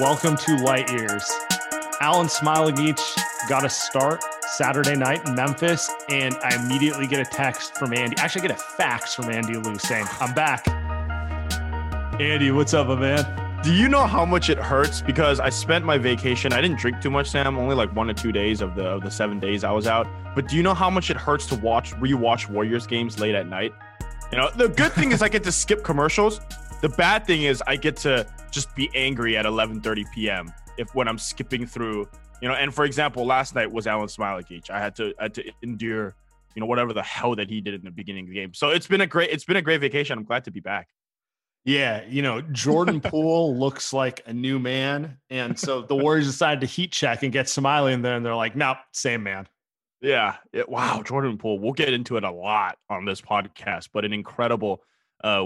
Welcome to Light Years. Alen Smailagić got a start Saturday night in Memphis, and I immediately get a text from Andy. Actually, I get a fax from Andy Liu saying, "I'm back." Andy, what's up, my man? Do you know how much it hurts? Because I spent my vacation. I didn't drink too much, Sam. Only like 1 or 2 days of the 7 days I was out. But do you know how much it hurts to rewatch Warriors games late at night? You know, the good thing is I get to skip commercials. The bad thing is I get to just be angry at 11:30 p.m. when I'm skipping through, you know. And for example, last night was Alen Smailagić. I had to endure, you know, whatever the hell that he did in the beginning of the game. So it's been a great vacation. I'm glad to be back. Yeah, you know, Jordan Poole looks like a new man, and so the Warriors decided to heat check and get Smiley in there, and they're like, "Nope, same man." Yeah, wow, Jordan Poole. We'll get into it a lot on this podcast, but an incredible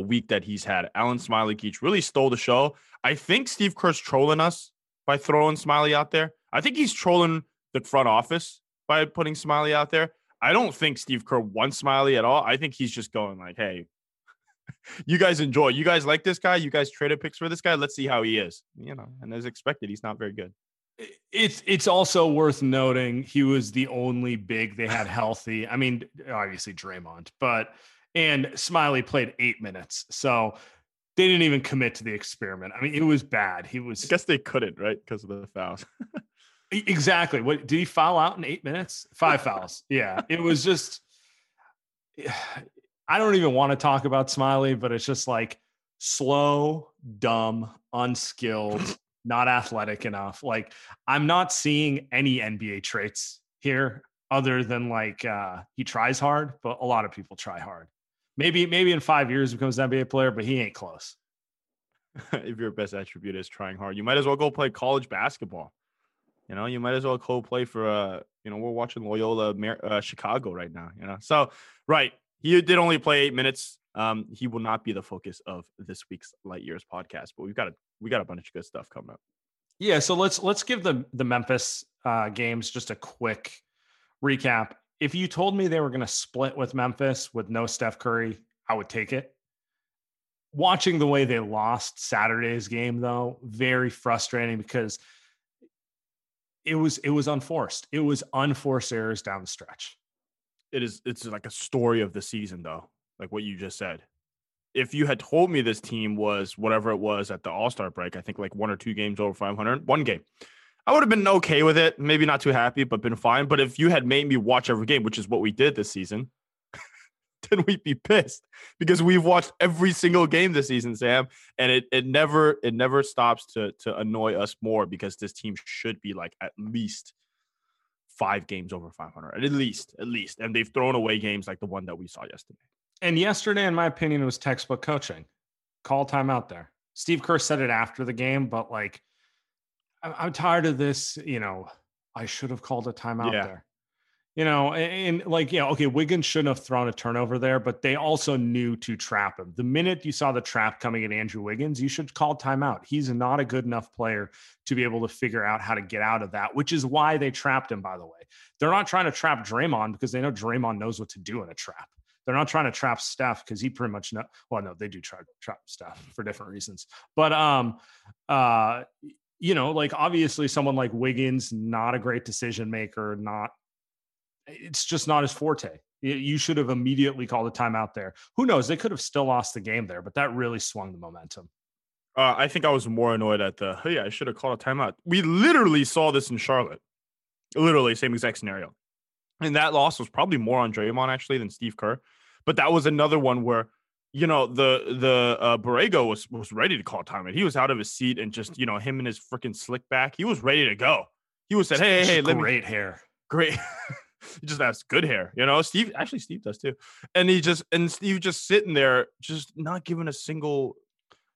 week that he's had. Alen Smailagić really stole the show. I think Steve Kerr's trolling us by throwing Smiley out there. I think he's trolling the front office by putting Smiley out there. I don't think Steve Kerr wants Smiley at all. I think he's just going like, "Hey, you guys enjoy. You guys like this guy. You guys traded picks for this guy. Let's see how he is." You know, and as expected, he's not very good. It's also worth noting he was the only big they had healthy. I mean, obviously Draymond, but. And Smiley played 8 minutes, so they didn't even commit to the experiment. I mean, it was bad. I guess they couldn't, right, because of the fouls. Exactly. What did he foul out in 8 minutes? 5 fouls. Yeah, it was just. I don't even want to talk about Smiley, but it's just like slow, dumb, unskilled, not athletic enough. Like I'm not seeing any NBA traits here, other than like he tries hard, but a lot of people try hard. Maybe in 5 years becomes an NBA player, but he ain't close. If your best attribute is trying hard, you might as well go play college basketball. You know, you might as well go play for, you know, we're watching Loyola, Chicago right now, you know? So, right. He did only play 8 minutes. He will not be the focus of this week's Light Years podcast, but we got a bunch of good stuff coming up. Yeah. So let's give the Memphis games just a quick recap. If you told me they were going to split with Memphis with no Steph Curry, I would take it. Watching the way they lost Saturday's game, though, very frustrating because it was unforced. It was unforced errors down the stretch. It's like a story of the season, though, like what you just said. If you had told me this team was whatever it was at the All-Star break, I think like 1 or 2 games over 500, 1 game. I would have been okay with it, maybe not too happy, but been fine. But if you had made me watch every game, which is what we did this season, then we'd be pissed because we've watched every single game this season, Sam, and it never stops to annoy us more because this team should be like at least 5 games over 500, at least. And they've thrown away games like the one that we saw yesterday. And yesterday, in my opinion, it was textbook coaching. Call timeout there. Steve Kerr said it after the game, but like, I'm tired of this, you know, I should have called a timeout there. You know, and like, yeah, okay, Wiggins shouldn't have thrown a turnover there, but they also knew to trap him. The minute you saw the trap coming at Andrew Wiggins, you should call timeout. He's not a good enough player to be able to figure out how to get out of that, which is why they trapped him, by the way. They're not trying to trap Draymond because they know Draymond knows what to do in a trap. They're not trying to trap Steph because he pretty much they do try to trap Steph for different reasons. But, you know, like obviously someone like Wiggins, not a great decision maker, it's just not his forte. You should have immediately called a timeout there. Who knows? They could have still lost the game there, but that really swung the momentum. I think I was more annoyed at I should have called a timeout. We literally saw this in Charlotte. Literally, same exact scenario. And that loss was probably more on Draymond, actually, than Steve Kerr. But that was another one where, you know, the Borrego was ready to call timeout. He was out of his seat and just, you know, him and his freaking slick back, he was ready to go. He was said, hey, let me. Great hair. Great. He just has good hair, you know. Steve does too, and Steve just sitting there, just not giving a single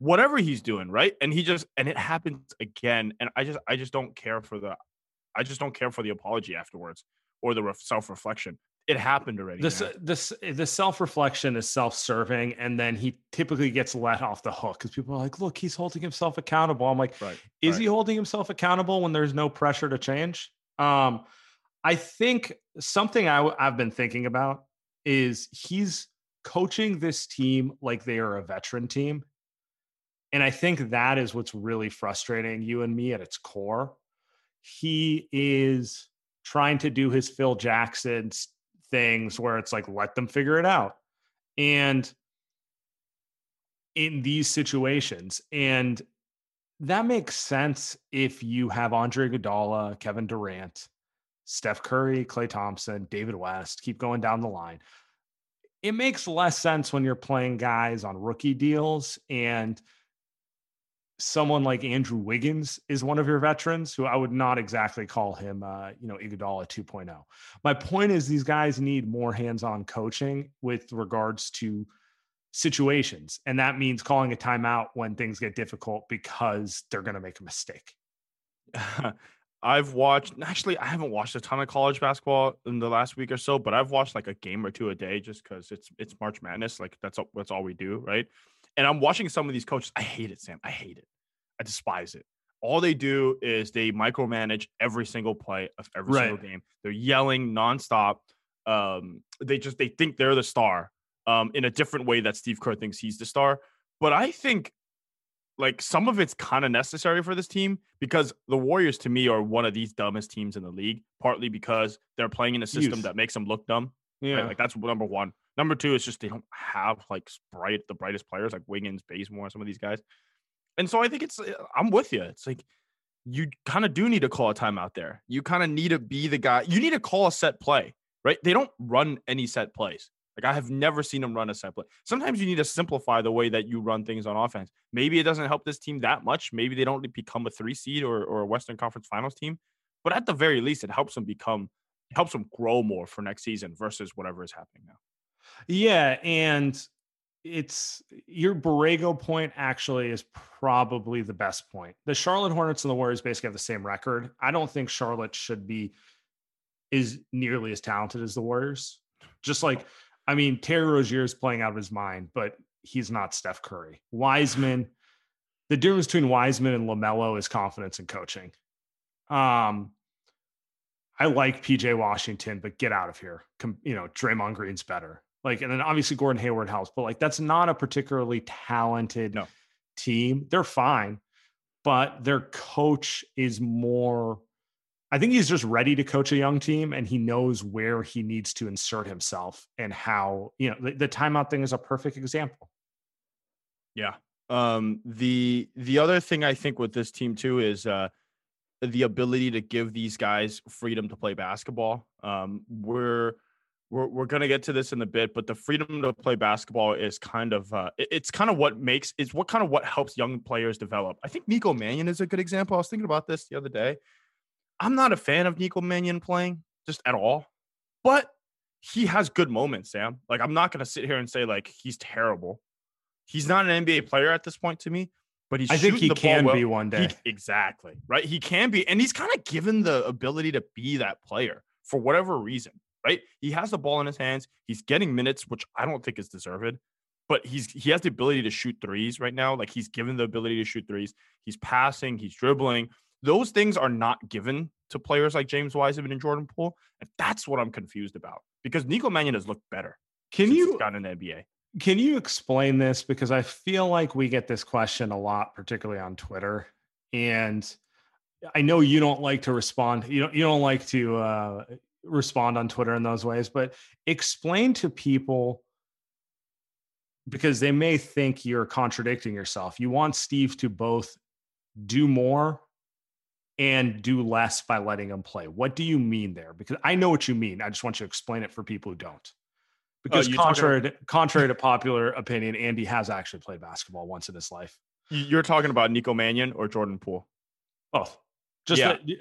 whatever he's doing, right? And and it happens again. And I just don't care for the apology afterwards or the self-reflection. It happened already. The self-reflection is self-serving, and then he typically gets let off the hook because people are like, "Look, he's holding himself accountable." I'm like, "Is he holding himself accountable when there's no pressure to change?" I think something I've been thinking about is he's coaching this team like they are a veteran team. And I think that is what's really frustrating you and me at its core. He is trying to do his Phil Jackson things where it's like, let them figure it out. And in these situations, and that makes sense if you have Andre Iguodala, Kevin Durant, Steph Curry, Klay Thompson, David West, keep going down the line. It makes less sense when you're playing guys on rookie deals and someone like Andrew Wiggins is one of your veterans, who I would not exactly call him, Iguodala 2.0. My point is these guys need more hands-on coaching with regards to situations. And that means calling a timeout when things get difficult because they're going to make a mistake. I haven't watched a ton of college basketball in the last week or so, but I've watched like a game or two a day just because it's March Madness. Like that's all we do, right? And I'm watching some of these coaches. I hate it, Sam. I hate it. I despise it. All they do is they micromanage every single play of every single game. They're yelling nonstop. They think they're the star in a different way that Steve Kerr thinks he's the star. But I think like some of it's kind of necessary for this team because the Warriors to me are one of these dumbest teams in the league, partly because they're playing in a system that makes them look dumb. Yeah. Right? Like that's number one. Number two is just, they don't have like the brightest players like Wiggins, Bazemore, some of these guys. And so I think I'm with you. It's like, you kind of do need to call a timeout there. You kind of need to be the guy. You need to call a set play, right? They don't run any set plays. Like, I have never seen them run a set play. Sometimes you need to simplify the way that you run things on offense. Maybe it doesn't help this team that much. Maybe they don't become a 3 seed or a Western Conference Finals team. But at the very least, it helps them grow more for next season versus whatever is happening now. Yeah, and your Borrego point actually is probably the best point. The Charlotte Hornets and the Warriors basically have the same record. I don't think Charlotte should be is nearly as talented as the Warriors. Just like... I mean, Terry Rozier is playing out of his mind, but he's not Steph Curry. Wiseman, the difference between Wiseman and LaMelo is confidence in coaching. I like PJ Washington, but get out of here. You know, Draymond Green's better. Like, and then obviously Gordon Hayward helps, but like that's not a particularly talented team. They're fine, but their coach is more. I think he's just ready to coach a young team and he knows where he needs to insert himself and how, you know, the timeout thing is a perfect example. Yeah. The other thing I think with this team too is the ability to give these guys freedom to play basketball. We're going to get to this in a bit, but the freedom to play basketball is kind of what helps young players develop. I think Nico Mannion is a good example. I was thinking about this the other day. I'm not a fan of Nico Mannion playing. just at all. But he has good moments, Sam. Like, I'm not going to sit here and say, like, he's terrible. He's not an NBA player at this point to me, but he's shooting the ball well. I think he can be one day. Exactly, right? He can be. And he's kind of given the ability to be that player for whatever reason, right? He has the ball in his hands. He's getting minutes, which I don't think is deserved. But he has the ability to shoot threes right now. Like, he's given the ability to shoot threes. He's passing. He's dribbling. Those things are not given to players like James Wiseman and Jordan Poole. And that's what I'm confused about, because Nico Mannion has looked better since he's gotten in the NBA. Can you explain this? Because I feel like we get this question a lot, particularly on Twitter. And I know you don't like to respond. You don't like to respond on Twitter in those ways, but explain to people, because they may think you're contradicting yourself. You want Steve to both do more and do less by letting him play. What do you mean there? Because I know what you mean. I just want you to explain it for people who don't. Because contrary to popular opinion, Andy has actually played basketball once in his life. You're talking about Nico Mannion or Jordan Poole? Both.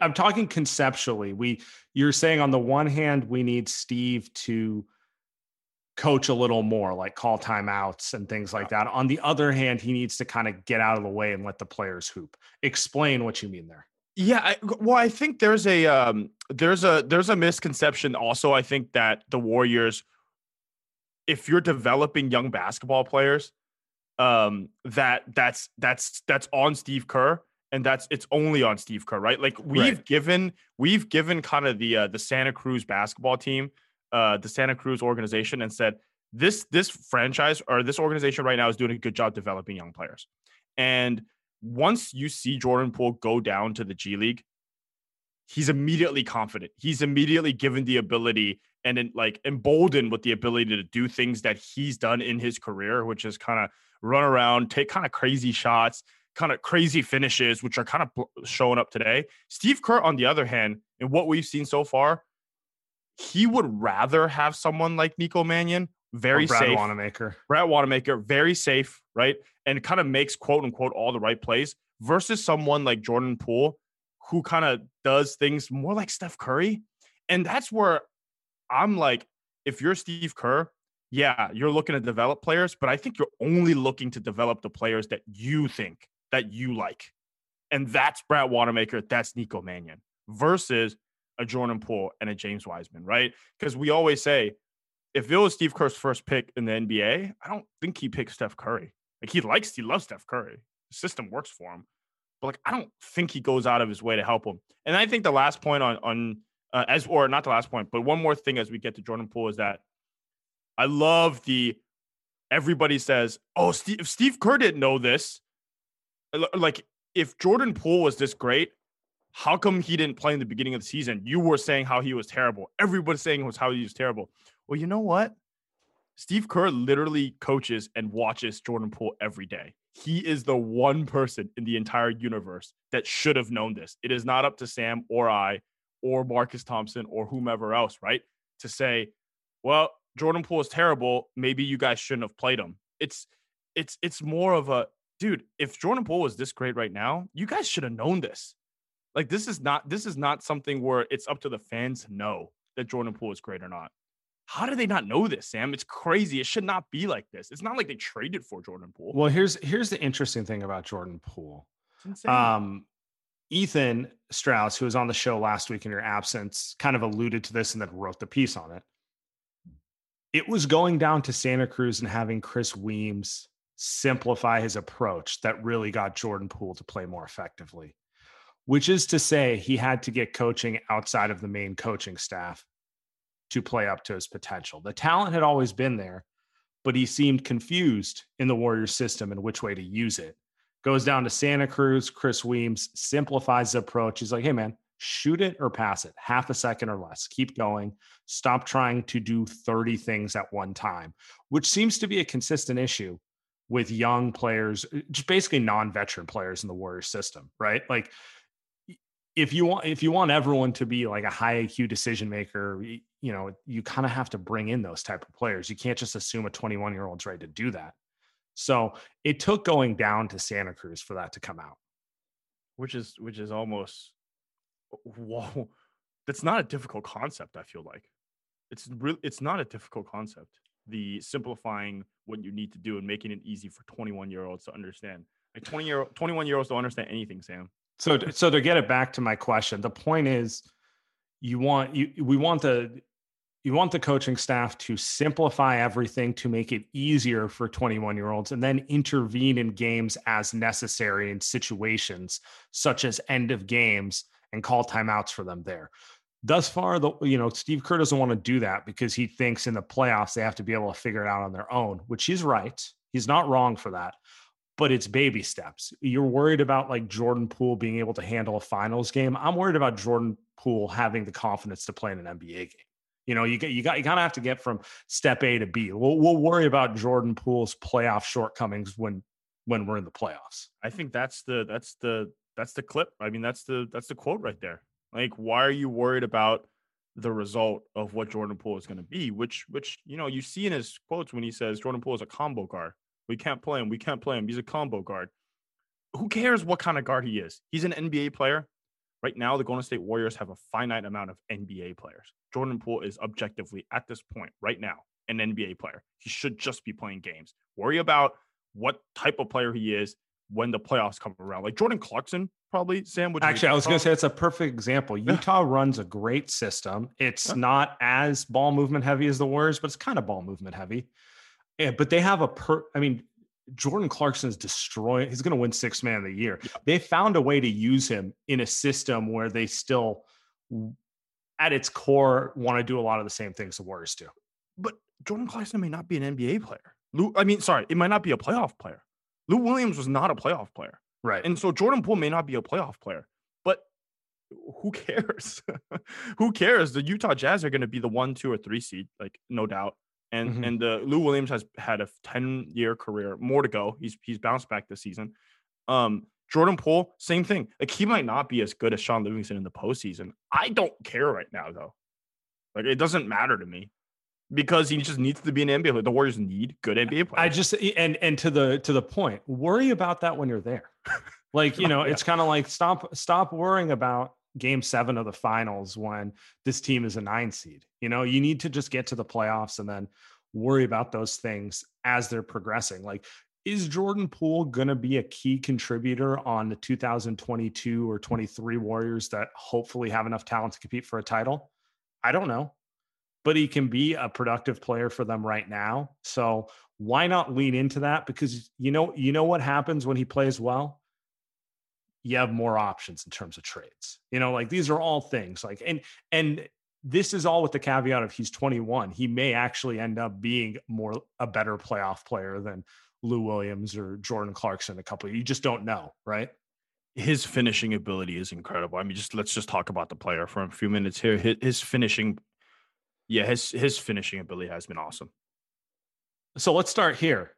I'm talking conceptually. You're saying on the one hand, we need Steve to coach a little more, like call timeouts and things like that. On the other hand, he needs to kind of get out of the way and let the players hoop. Explain what you mean there. Yeah, I think there's a misconception also. I think that the Warriors, if you're developing young basketball players, that's on Steve Kerr, and it's only on Steve Kerr, right? Like we've given kind of the Santa Cruz basketball team, the Santa Cruz organization, and said this franchise or this organization right now is doing a good job developing young players. And once you see Jordan Poole go down to the G League, he's immediately confident. He's immediately given the ability and emboldened with the ability to do things that he's done in his career, which is kind of run around, take kind of crazy shots, kind of crazy finishes, which are kind of showing up today. Steve Kerr, on the other hand, and what we've seen so far, he would rather have someone like Nico Mannion, very safe. Brad Wanamaker, very safe, right? And kind of makes, quote unquote, all the right plays, versus someone like Jordan Poole, who kind of does things more like Steph Curry. And that's where I'm like, if you're Steve Kerr, yeah, you're looking to develop players, but I think you're only looking to develop the players that you think that you like. And that's Brad Wanamaker, that's Nico Mannion, versus a Jordan Poole and a James Wiseman, right? Because we always say, if it was Steve Kerr's first pick in the NBA, I don't think he picked Steph Curry. Like, he loves Steph Curry. The system works for him. But, like, I don't think he goes out of his way to help him. And I think the last point one more thing as we get to Jordan Poole is that I love everybody says, oh, if Steve Kerr didn't know this, like, if Jordan Poole was this great, how come he didn't play in the beginning of the season? You were saying how he was terrible. Everybody's saying how he was terrible. Well, you know what? Steve Kerr literally coaches and watches Jordan Poole every day. He is the one person in the entire universe that should have known this. It is not up to Sam or I or Marcus Thompson or whomever else, right, to say, well, Jordan Poole is terrible. Maybe you guys shouldn't have played him. It's more of a, dude, if Jordan Poole was this great right now, you guys should have known this. Like, this is not something where it's up to the fans to know that Jordan Poole is great or not. How do they not know this, Sam? It's crazy. It should not be like this. It's not like they traded for Jordan Poole. Well, here's the interesting thing about Jordan Poole. Ethan Strauss, who was on the show last week in your absence, kind of alluded to this and then wrote the piece on it. It was going down to Santa Cruz and having Chris Weems simplify his approach that really got Jordan Poole to play more effectively, which is to say he had to get coaching outside of the main coaching staff to play up to his potential. The talent had always been there, but he seemed confused in the Warriors system and which way to use it. Goes down to Santa Cruz, Chris Weems simplifies the approach. He's like, hey, man, shoot it or pass it, half a second or less. Keep going. Stop trying to do 30 things at one time, which seems to be a consistent issue with young players, just basically non-veteran players in the Warriors system, right? Like, if you want everyone to be like a high IQ decision maker, you know, you kind of have to bring in those type of players. You can't just assume a 21-year-old's right to do that. So it took going down to Santa Cruz for that to come out, which is almost, whoa, that's not a difficult concept. I feel like it's not a difficult concept. The simplifying what you need to do and making it easy for 21-year-olds to understand. Like 21-year-olds don't understand anything, Sam. So to get it back to my question, the point is we want the coaching staff to simplify everything to make it easier for 21-year-olds and then intervene in games as necessary in situations such as end of games and call timeouts for them there. Thus far, Steve Kerr doesn't want to do that because he thinks in the playoffs they have to be able to figure it out on their own, which he's right. He's not wrong for that, but it's baby steps. You're worried about like Jordan Poole being able to handle a finals game. I'm worried about Jordan Poole having the confidence to play in an NBA game. You know, you gotta have to get from step A to B. We'll worry about Jordan Poole's playoff shortcomings when we're in the playoffs. I think that's the clip. I mean, that's the quote right there. Like, why are you worried about the result of what Jordan Poole is going to be? Which you see in his quotes when he says Jordan Poole is a combo guard. We can't play him. He's a combo guard. Who cares what kind of guard he is? He's an NBA player. Right now, the Golden State Warriors have a finite amount of NBA players. Jordan Poole is objectively, at this point, right now, an NBA player. He should just be playing games. Worry about what type of player he is when the playoffs come around. Like Jordan Clarkson, probably, Sam. Actually, I was going to say it's a perfect example. Utah runs a great system. It's not as ball movement heavy as the Warriors, but it's kind of ball movement heavy. Yeah, but they have Jordan Clarkson's destroying. He's going to win Sixth Man of the Year. Yeah. They found a way to use him in a system where they still, at its core, want to do a lot of the same things the Warriors do. But Jordan Clarkson may not be an NBA player. It might not be a playoff player. Lou Williams was not a playoff player. Right. And so Jordan Poole may not be a playoff player. But who cares? Who cares? The Utah Jazz are going to be the 1, 2, or 3 seed, like, no doubt. And Lou Williams has had a 10-year career, more to go. He's bounced back this season. Jordan Poole, same thing. Like, he might not be as good as Sean Livingston in the postseason. I don't care right now, though. Like, it doesn't matter to me because he just needs to be an NBA player. The Warriors need good NBA players. I just and to the point, worry about that when you're there. Like, it's kind of like stop worrying about Game 7 of the finals when this team is a 9 seed. You need to just get to the playoffs and then worry about those things as they're progressing. Like, is Jordan Poole going to be a key contributor on the 2022 or 23 Warriors that hopefully have enough talent to compete for a title? I don't know, but he can be a productive player for them right now. So why not lean into that? Because you know what happens when he plays well? You have more options in terms of trades. These are all things like, and this is all with the caveat of he's 21. He may actually end up being a better playoff player than Lou Williams or Jordan Clarkson. You just don't know, right? His finishing ability is incredible. I mean, let's just talk about the player for a few minutes here. His finishing. Yeah. His finishing ability has been awesome. So let's start here.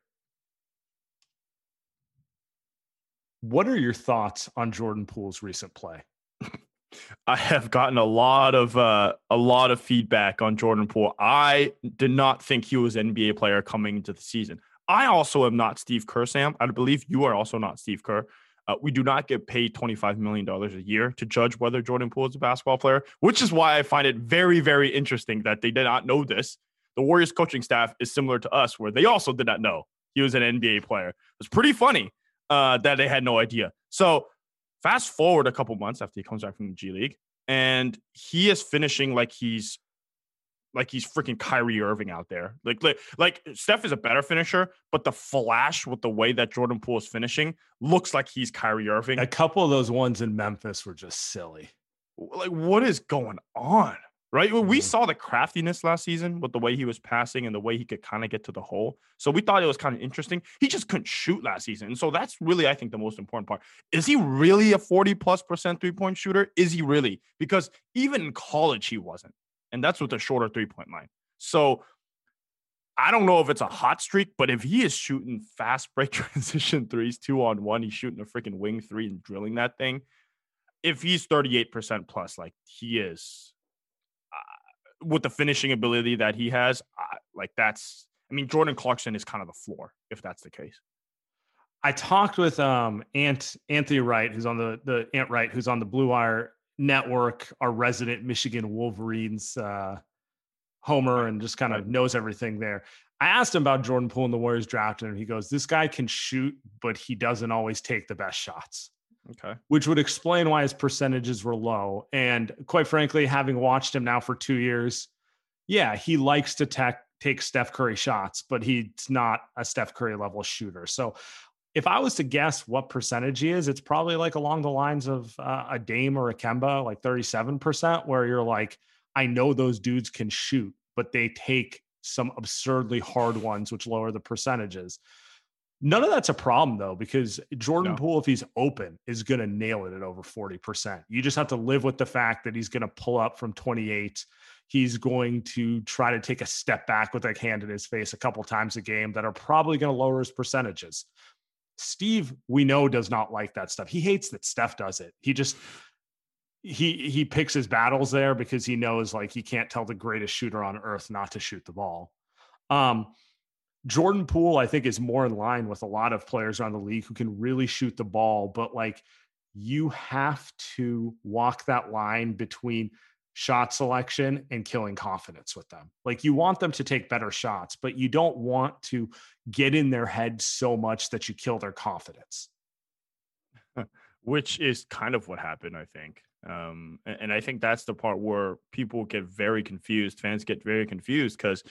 What are your thoughts on Jordan Poole's recent play? I have gotten a lot of feedback on Jordan Poole. I did not think he was an NBA player coming into the season. I also am not Steve Kerr, Sam. I believe you are also not Steve Kerr. We do not get paid $25 million a year to judge whether Jordan Poole is a basketball player, which is why I find it very, very interesting that they did not know this. The Warriors coaching staff is similar to us, where they also did not know he was an NBA player. It's pretty funny. That they had no idea. So fast forward a couple months after he comes back from the G League, and he is finishing like he's freaking Kyrie Irving out there. Like Steph is a better finisher, but the flash with the way that Jordan Poole is finishing looks like he's Kyrie Irving. A couple of those ones in Memphis were just silly. Like, what is going on? Right? Well, we saw the craftiness last season with the way he was passing and the way he could kind of get to the hole. So we thought it was kind of interesting. He just couldn't shoot last season. And so that's really, I think, the most important part. Is he really a 40+% three-point shooter? Is he really? Because even in college, he wasn't. And that's with a shorter three-point line. So I don't know if it's a hot streak, but if he is shooting fast break transition threes, 2-on-1, he's shooting a freaking wing three and drilling that thing. If he's 38% plus, like he is, with the finishing ability that he has, Jordan Clarkson is kind of the floor, if that's the case. I talked with Anthony Wright, who's on the Blue Wire network, our resident Michigan Wolverines homer, and just kind of knows everything there. I asked him about Jordan Poole and the Warriors drafting, and he goes, this guy can shoot, but he doesn't always take the best shots. Okay. Which would explain why his percentages were low. And quite frankly, having watched him now for 2 years, yeah, he likes to take Steph Curry shots, but he's not a Steph Curry level shooter. So if I was to guess what percentage he is, it's probably like along the lines of a Dame or a Kemba, like 37%, where you're like, I know those dudes can shoot, but they take some absurdly hard ones, which lower the percentages. None of that's a problem, though, because Jordan Poole, if he's open, is going to nail it at over 40%. You just have to live with the fact that he's going to pull up from 28. He's going to try to take a step back with a hand in his face a couple times a game that are probably going to lower his percentages. Steve, we know, does not like that stuff. He hates that Steph does it. He just, he picks his battles there because he knows, like, he can't tell the greatest shooter on earth not to shoot the ball. Jordan Poole, I think, is more in line with a lot of players around the league who can really shoot the ball, but like, you have to walk that line between shot selection and killing confidence with them. Like, you want them to take better shots, but you don't want to get in their head so much that you kill their confidence. Which is kind of what happened, I think. And I think that's the part where people get very confused. Fans get very confused because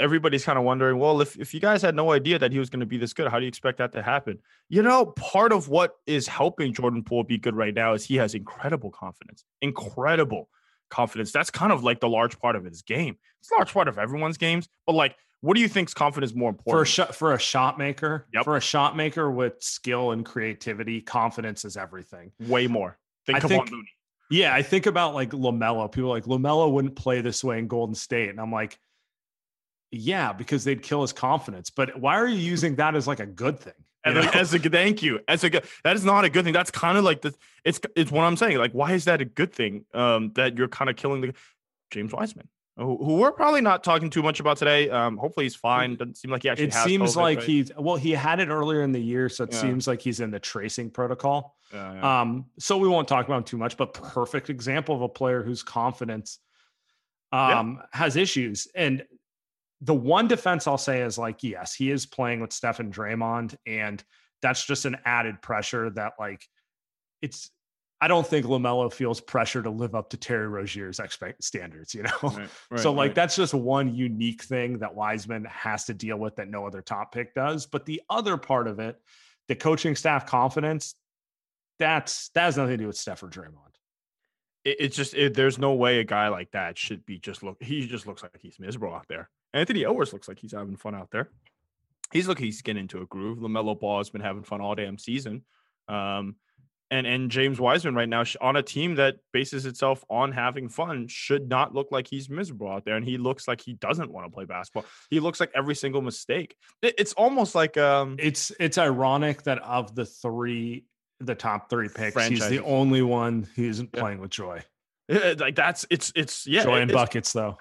everybody's kind of wondering, well, if you guys had no idea that he was going to be this good, how do you expect that to happen? You know, part of what is helping Jordan Poole be good right now is he has incredible confidence. That's kind of like the large part of his game. It's a large part of everyone's games, but like, what do you think's confidence more important for a shot maker? Yep. For a shot maker with skill and creativity, confidence is everything. Way more. Think, yeah, I think about like LaMelo. People are like, LaMelo wouldn't play this way in Golden State, and I'm like, yeah, because they'd kill his confidence. But why are you using that as like a good thing? That is not a good thing. That's kind of like the. It's what I'm saying. Like, why is that a good thing? That you're kind of killing the James Wiseman, who we're probably not talking too much about today. Hopefully he's fine. Doesn't seem like he actually. It has seems COVID, like, right? He had it earlier in the year, so it seems like he's in the tracing protocol. Yeah. So we won't talk about him too much. But perfect example of a player whose confidence, has issues. And the one defense I'll say is like, yes, he is playing with Steph and Draymond, and that's just an added pressure that like, it's, I don't think LaMelo feels pressure to live up to Terry Rozier's standards, you know? Right, so like, that's just one unique thing that Wiseman has to deal with that no other top pick does. But the other part of it, the coaching staff confidence, that has nothing to do with Steph or Draymond. It's just, there's no way a guy like that should be he just looks like he's miserable out there. Anthony Edwards looks like he's having fun out there. He's getting into a groove. LaMelo Ball has been having fun all damn season. And James Wiseman right now on a team that bases itself on having fun should not look like he's miserable out there. And he looks like he doesn't want to play basketball. He looks like every single mistake. It's almost like it's ironic that of the top three picks, franchises, he's the only one who isn't playing with joy. Joy and buckets though.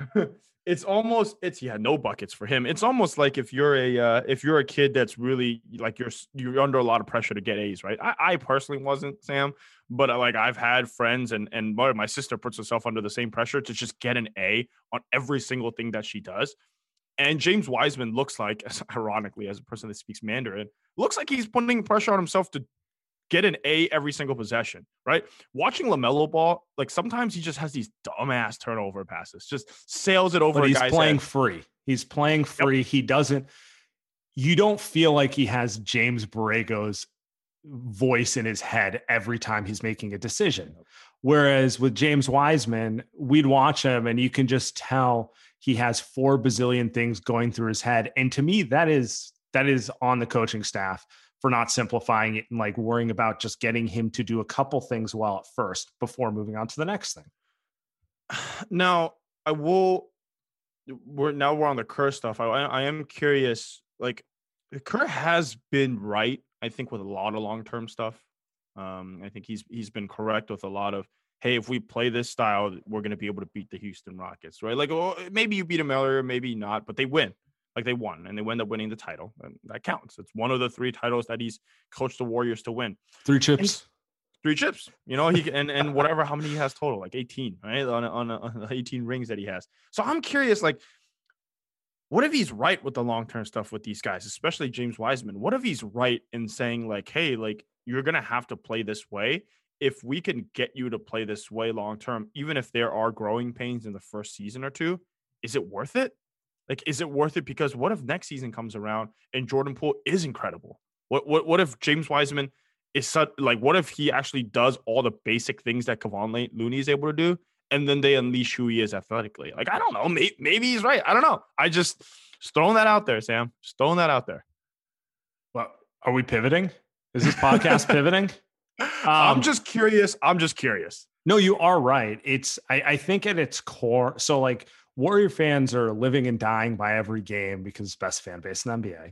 It's no buckets for him. It's almost like if you're a kid that's really like you're under a lot of pressure to get A's, right? I personally wasn't, Sam, but like I've had friends and my sister puts herself under the same pressure to just get an A on every single thing that she does. And James Wiseman looks like, ironically, as a person that speaks Mandarin, looks like he's putting pressure on himself to get an A every single possession, right? Watching LaMelo Ball, like sometimes he just has these dumbass turnover passes, just sails it over. But He's playing free. Yep. You don't feel like he has James Borrego's voice in his head every time he's making a decision. Whereas with James Wiseman, we'd watch him and you can just tell he has 4 bazillion things going through his head. And to me, that is on the coaching staff for not simplifying it and like worrying about just getting him to do a couple things well at first before moving on to the next thing. Now we're on the Kerr stuff. I am curious, like Kerr has been right, I think, with a lot of long-term stuff. I think he's been correct with a lot of, hey, if we play this style, we're going to be able to beat the Houston Rockets, right? Like, oh, maybe you beat them earlier, maybe not, but they win. Like they won, and they end up winning the title, and that counts. It's one of the 3 titles that he's coached the Warriors to win. 3 chips. three chips, you know, he and whatever, how many he has total, like 18, right? On 18 rings that he has. So I'm curious, like, what if he's right with the long-term stuff with these guys, especially James Wiseman? What if he's right in saying, like, hey, like, you're going to have to play this way. If we can get you to play this way long-term, even if there are growing pains in the first season or two, is it worth it? Like, is it worth it? Because what if next season comes around and Jordan Poole is incredible? What if James Wiseman is such, like, what if he actually does all the basic things that Kevon Looney is able to do? And then they unleash who he is athletically. Like, I don't know. Maybe he's right. I don't know. I just throwing that out there, Sam. Just throwing that out there. Well, are we pivoting? Is this podcast pivoting? I'm just curious. No, you are right. It's, I think at its core. So, like, Warrior fans are living and dying by every game because it's best fan base in the NBA.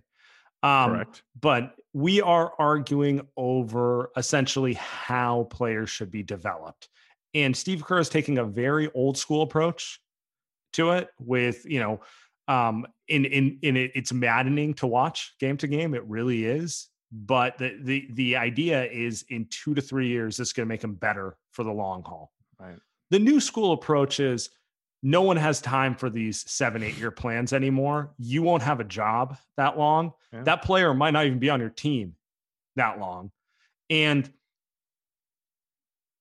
Correct. But we are arguing over essentially how players should be developed. And Steve Kerr is taking a very old school approach to it with, you know, it's maddening to watch game to game. It really is. But the idea is in 2 to 3 years, it's going to make them better for the long haul. Right. The new school approach is no one has time for these 7-8 year plans anymore. You won't have a job that long. Yeah. That player might not even be on your team that long. And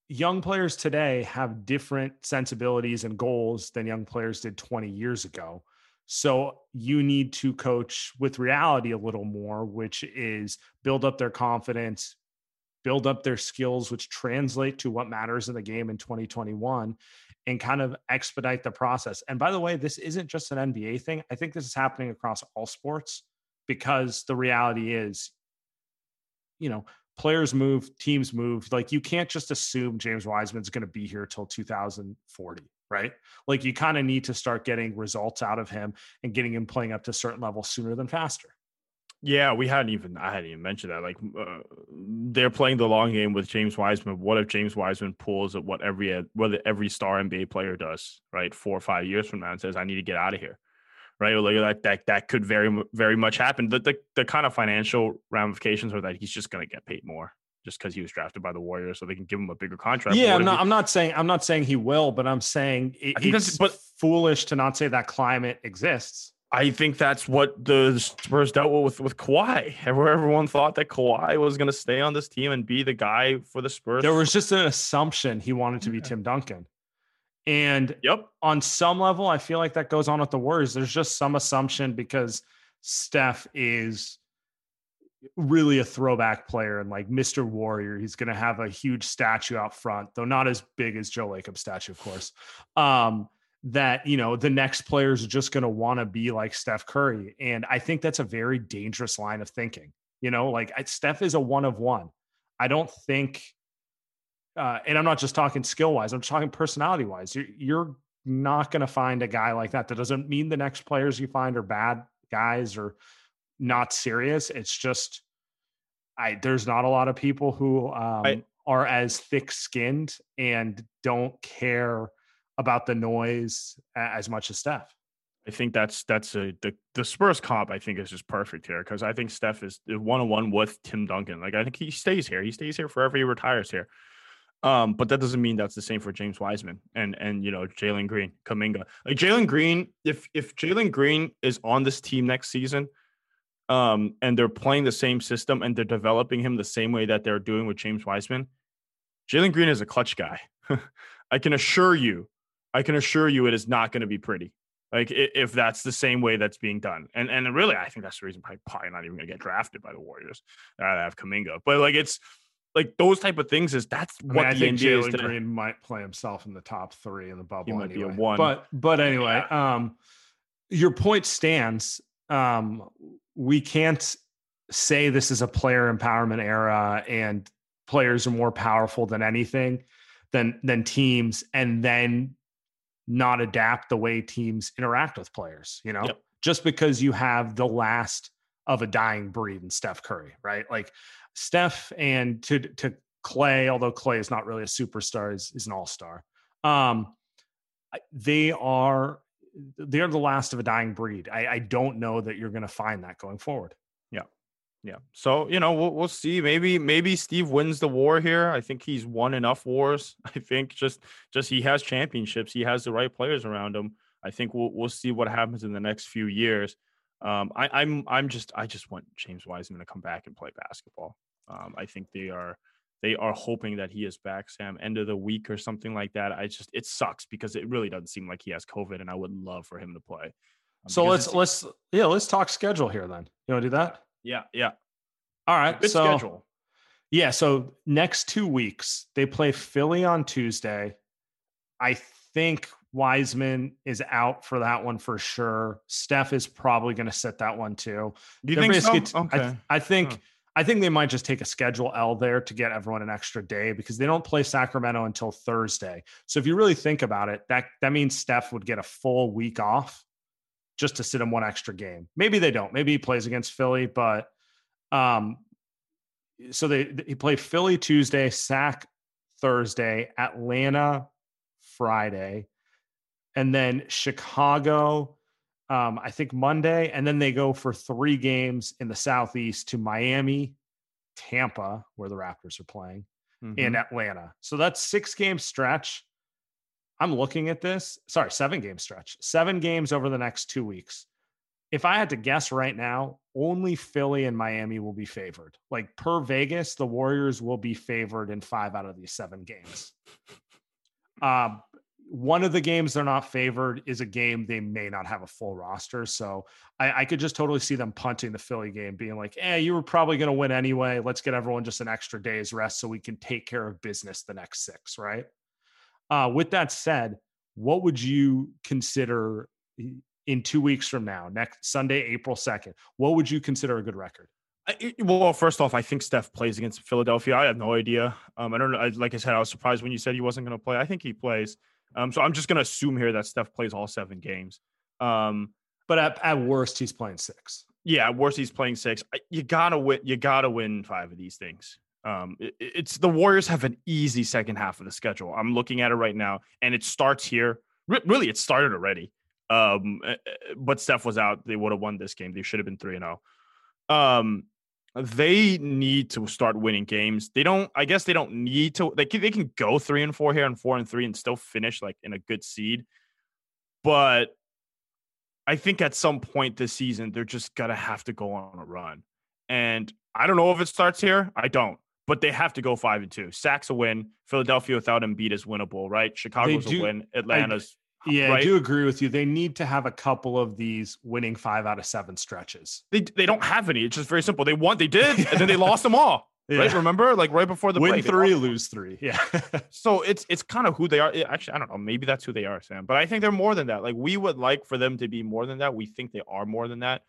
young players today have different sensibilities and goals than young players did 20 years ago. So you need to coach with reality a little more, which is build up their confidence, build up their skills, which translate to what matters in the game in 2021, and kind of expedite the process. And by the way, this isn't just an NBA thing. I think this is happening across all sports because the reality is, you know, players move, teams move. Like, you can't just assume James Wiseman's going to be here till 2040, right? Like, you kind of need to start getting results out of him and getting him playing up to a certain level sooner than faster. Yeah, I hadn't even mentioned that. Like, they're playing the long game with James Wiseman. What if James Wiseman pulls at what every star NBA player does, right? 4 or 5 years from now and says, I need to get out of here, right? Like, that could very, very much happen. The kind of financial ramifications are that he's just going to get paid more just because he was drafted by the Warriors, so they can give him a bigger contract. Yeah, I'm not saying he will, but I'm saying it's foolish to not say that climate exists. I think that's what the Spurs dealt with Kawhi. Everyone thought that Kawhi was going to stay on this team and be the guy for the Spurs. There was just an assumption he wanted to be Tim Duncan. And yep, on some level, I feel like that goes on with the Warriors. There's just some assumption because Steph is really a throwback player and like Mr. Warrior. He's going to have a huge statue out front, though not as big as Joe Lacob's statue, of course. That, you know, the next players are just going to want to be like Steph Curry. And I think that's a very dangerous line of thinking. You know, like Steph is a one of one. I don't think, and I'm not just talking skill wise, I'm talking personality wise. You're not going to find a guy like that. That doesn't mean the next players you find are bad guys or not serious. It's just, there's not a lot of people who are as thick skinned and don't care about the noise as much as Steph. I think that's the Spurs comp, I think, is just perfect here because I think Steph is one-on-one with Tim Duncan. Like, I think he stays here. He stays here forever. He retires here. But that doesn't mean that's the same for James Wiseman and you know, Jalen Green, Kuminga. Like, Jalen Green, if Jalen Green is on this team next season, and they're playing the same system and they're developing him the same way that they're doing with James Wiseman, Jalen Green is a clutch guy. I can assure you it is not going to be pretty. Like, if that's the same way that's being done. And really, I think that's the reason probably not even going to get drafted by the Warriors. I have Kuminga. But, like, it's like those type of things is that's what I think Jalen Green might play himself in the top three in the bubble. He might be a one. But anyway, yeah. Your point stands. We can't say this is a player empowerment era and players are more powerful than anything, than teams, and then not adapt the way teams interact with players, you know, yep. Just because you have the last of a dying breed in Steph Curry, right? Like Steph and to Clay, although Clay is not really a superstar, is an all-star. They're the last of a dying breed. I don't know that you're going to find that going forward. Yeah. Yeah. So, you know, we'll see. Maybe Steve wins the war here. I think he's won enough wars. I think just he has championships. He has the right players around him. I think we'll see what happens in the next few years. I just want James Wiseman to come back and play basketball. I think they are hoping that he is back, Sam, end of the week or something like that. It sucks because it really doesn't seem like he has COVID, and I would love for him to play. So let's talk schedule here then. You want to do that? Yeah. All right. Good schedule. Yeah. So next 2 weeks they play Philly on Tuesday. I think Wiseman is out for that one for sure. Steph is probably going to sit that one too. Do you think so? Okay. I think they might just take a schedule L there to get everyone an extra day because they don't play Sacramento until Thursday. So if you really think about it, that means Steph would get a full week off just to sit him one extra game. Maybe they don't. Maybe he plays against Philly, but so he played Philly Tuesday, Sac Thursday, Atlanta Friday, and then Chicago, I think Monday, and then they go for 3 games in the Southeast to Miami, Tampa, where the Raptors are playing, and Atlanta. So that's 6-game stretch. I'm looking at this. Sorry, 7-game stretch. 7 games over the next 2 weeks. If I had to guess right now, only Philly and Miami will be favored. Like per Vegas, the Warriors will be favored in 5 out of these 7 games. One of the games they're not favored is a game they may not have a full roster. So I could just totally see them punting the Philly game, being like, you were probably going to win anyway. Let's get everyone just an extra day's rest so we can take care of business the next 6, right? With that said, what would you consider in 2 weeks from now, next Sunday, April 2nd, what would you consider a good record? Well, first off, I think Steph plays against Philadelphia. I have no idea. I don't know. Like I said, I was surprised when you said he wasn't going to play. I think he plays. So I'm just going to assume here that Steph plays all 7 games. But at worst, he's playing 6. Yeah, at worst, he's playing 6. You gotta win 5 of these things. It's the Warriors have an easy second half of the schedule. I'm looking at it right now, and it starts here. Really, it started already. But Steph was out. They would have won this game. They should have been 3-0. They need to start winning games. I guess they don't need to. They can go 3-4 here and 4-3 and still finish like in a good seed. But I think at some point this season, they're just going to have to go on a run. And I don't know if it starts here. I don't. But they have to go 5-2. Sac's a win. Philadelphia without Embiid is winnable, right? Chicago's a win. Atlanta's. Yeah, right? I do agree with you. They need to have a couple of these winning 5 out of 7 stretches. They don't have any. It's just very simple. They did, and then they lost them all. Right? Yeah. Remember, like right before the win play, 3, lose 3. Yeah. So it's kind of who they are. Actually, I don't know. Maybe that's who they are, Sam. But I think they're more than that. Like we would like for them to be more than that. We think they are more than that.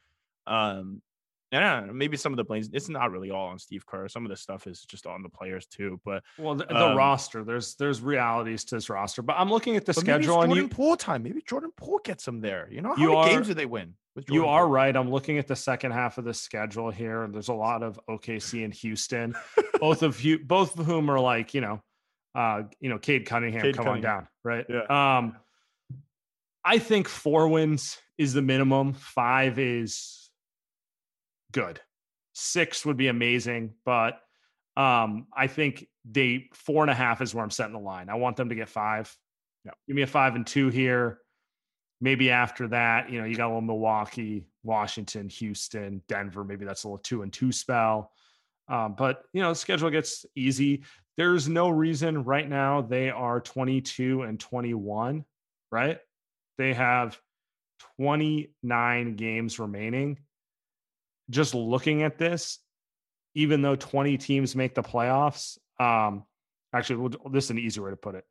Maybe some of the blames. It's not really all on Steve Kerr. Some of the stuff is just on the players too. But the roster, there's realities to this roster. But I'm looking at the schedule. Maybe it's Jordan Poole time. Maybe Jordan Poole gets them there. You know, how many games do they win? You are right. I'm looking at the second half of the schedule here. There's a lot of OKC and Houston, both of whom are like Cade Cunningham, come on down, right? Yeah. I think 4 wins is the minimum. 5 is good. 6 would be amazing, but I think 4.5 is where I'm setting the line. I want them to get 5. Yeah. Give me a 5-2 here. Maybe after that, you got a little Milwaukee, Washington, Houston, Denver. Maybe that's a little 2-2 spell. But the schedule gets easy. There's no reason right now they are 22-21, right? They have 29 games remaining. Just looking at this, even though 20 teams make the playoffs, this is an easy way to put it.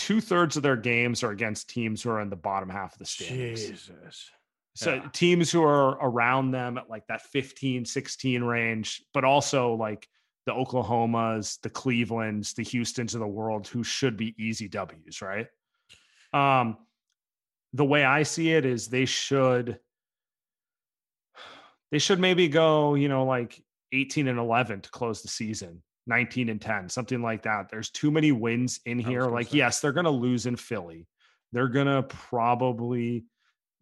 2/3 of their games are against teams who are in the bottom half of the standings. Jesus. So yeah. Teams who are around them at like that 15-16 range, but also like the Oklahomas, the Clevelands, the Houstons of the world who should be easy W's, right? The way I see it is they should maybe go, like 18-11 to close the season, 19-10, something like that. There's too many wins in here. Yes, they're going to lose in Philly. They're going to probably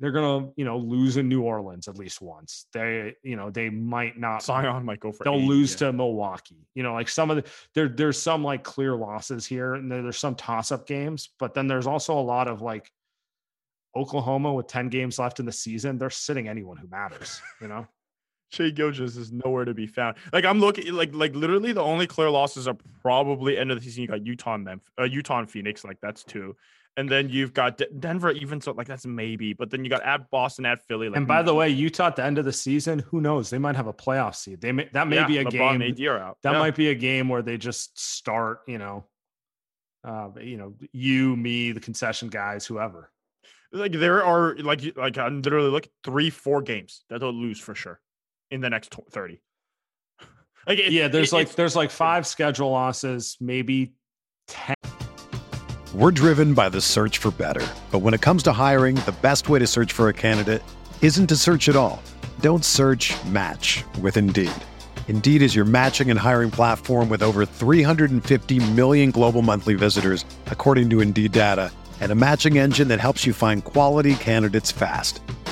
they're going to, you know, lose in New Orleans at least once. They, you know, they might not. Zion might go for they'll eight, lose to Milwaukee. You know, like some of the, there's some like clear losses here and there's some toss-up games, but then there's also a lot of like Oklahoma with 10 games left in the season. They're sitting anyone who matters, you know? Shai Gilgeous is nowhere to be found. Like I'm looking, like literally the only clear losses are probably end of the season. You got Utah and Memphis, Utah and Phoenix, like that's two. And then you've got Denver, even so, like that's maybe. But then you got at Boston, at Philly. Like, and by the way, Utah at the end of the season, who knows? They might have a playoff seed. They may, that may be a LeBron game. AD are out. That might be a game where they just start. You know, you, me, the concession guys, whoever. Like there are like I'm literally like 3-4 games that they'll lose for sure in the next 30. Like it, yeah, there's like 5 schedule losses, maybe 10. We're driven by the search for better. But when it comes to hiring, the best way to search for a candidate isn't to search at all. Don't search, match with Indeed. Indeed is your matching and hiring platform with over 350 million global monthly visitors, according to Indeed data, and a matching engine that helps you find quality candidates fast.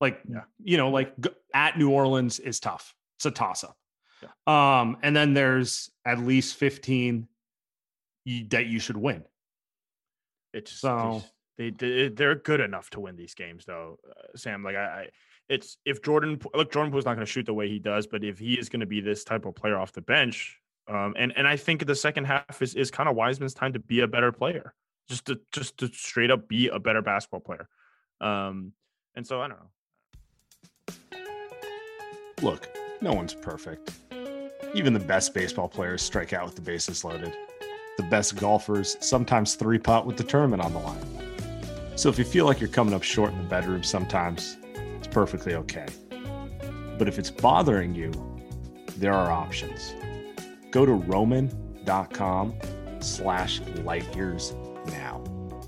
Like, you know, like at New Orleans is tough. It's a toss-up. Yeah. And then there's at least 15 that you should win. It's so they're good enough to win these games, though, Sam. Like it's if Jordan Poole's not going to shoot the way he does, but if he is going to be this type of player off the bench, and I think the second half is kind of Wiseman's time to be a better player, just to straight up be a better basketball player. And so I don't know. Look, no one's perfect. Even the best baseball players strike out with the bases loaded. The best golfers sometimes 3-putt with the tournament on the line. So if you feel like you're coming up short in the bedroom sometimes, it's perfectly okay. But if it's bothering you, there are options. Go to Roman.com/Light Years now.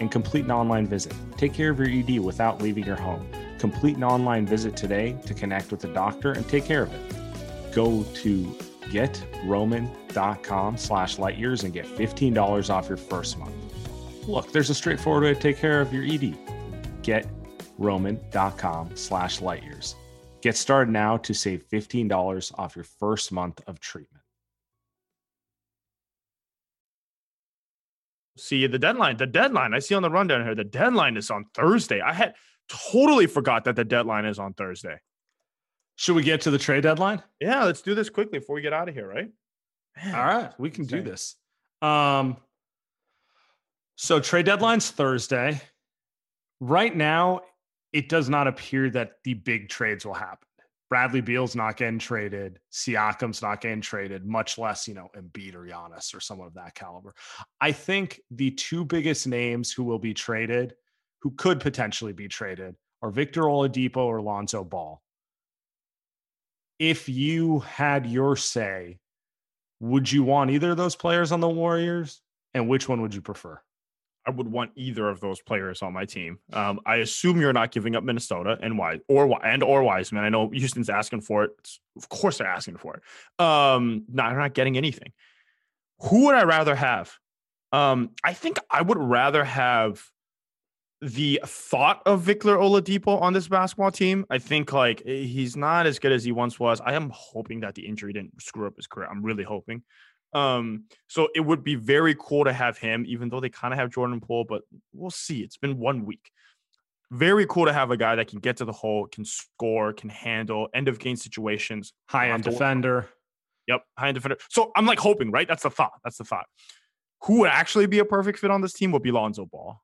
and complete an online visit. Take care of your ED without leaving your home. Complete an online visit today to connect with a doctor and take care of it. Go to GetRoman.com/Light Years and get $15 off your first month. Look, there's a straightforward way to take care of your ED. GetRoman.com/Light Years. Get started now to save $15 off your first month of treatment. See the deadline I see on the rundown here. The deadline is on Thursday. I had totally forgot that the deadline is on Thursday. Should we get to the trade deadline? Yeah, let's do this quickly before we get out of here, right? Man, all right, we can do this. So trade deadline's Thursday. Right now, it does not appear that the big trades will happen. Bradley Beal's not getting traded. Siakam's not getting traded, much less, you know, Embiid or Giannis or someone of that caliber. I think the two biggest names who will be traded, who could potentially be traded, are Victor Oladipo or Lonzo Ball. If you had your say, would you want either of those players on the Warriors? And which one would you prefer? I would want either of those players on my team. I assume you're not giving up Minnesota and Wiseman. I know Houston's asking for it. Of course they're asking for it. No, they're not getting anything. Who would I rather have? I think I would rather have the thought of Victor Oladipo on this basketball team. I think like he's not as good as he once was. I am hoping that the injury didn't screw up his career. I'm really hoping. So it would be very cool to have him, even though they kind of have Jordan Poole, but we'll see. It's been 1 week. Very cool to have a guy that can get to the hole, can score, can handle end of game situations, high-end defender. Yep, high-end defender. So I'm like hoping, right? That's the thought. That's the thought. Who would actually be a perfect fit on this team would be Lonzo Ball.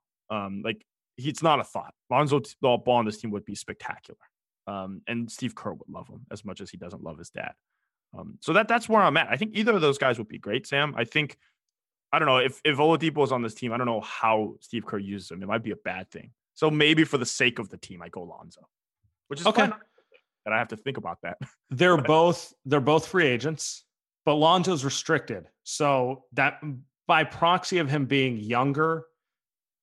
It's not a thought. Lonzo Ball on this team would be spectacular. And Steve Kerr would love him as much as he doesn't love his dad. So that's where I'm at. I think either of those guys would be great, Sam. I think, I don't know, if Oladipo is on this team, I don't know how Steve Kerr uses him. It might be a bad thing. So maybe for the sake of the team, I go Lonzo, which is okay. And I have to think about that. They're both free agents, but Lonzo's restricted. So that by proxy of him being younger,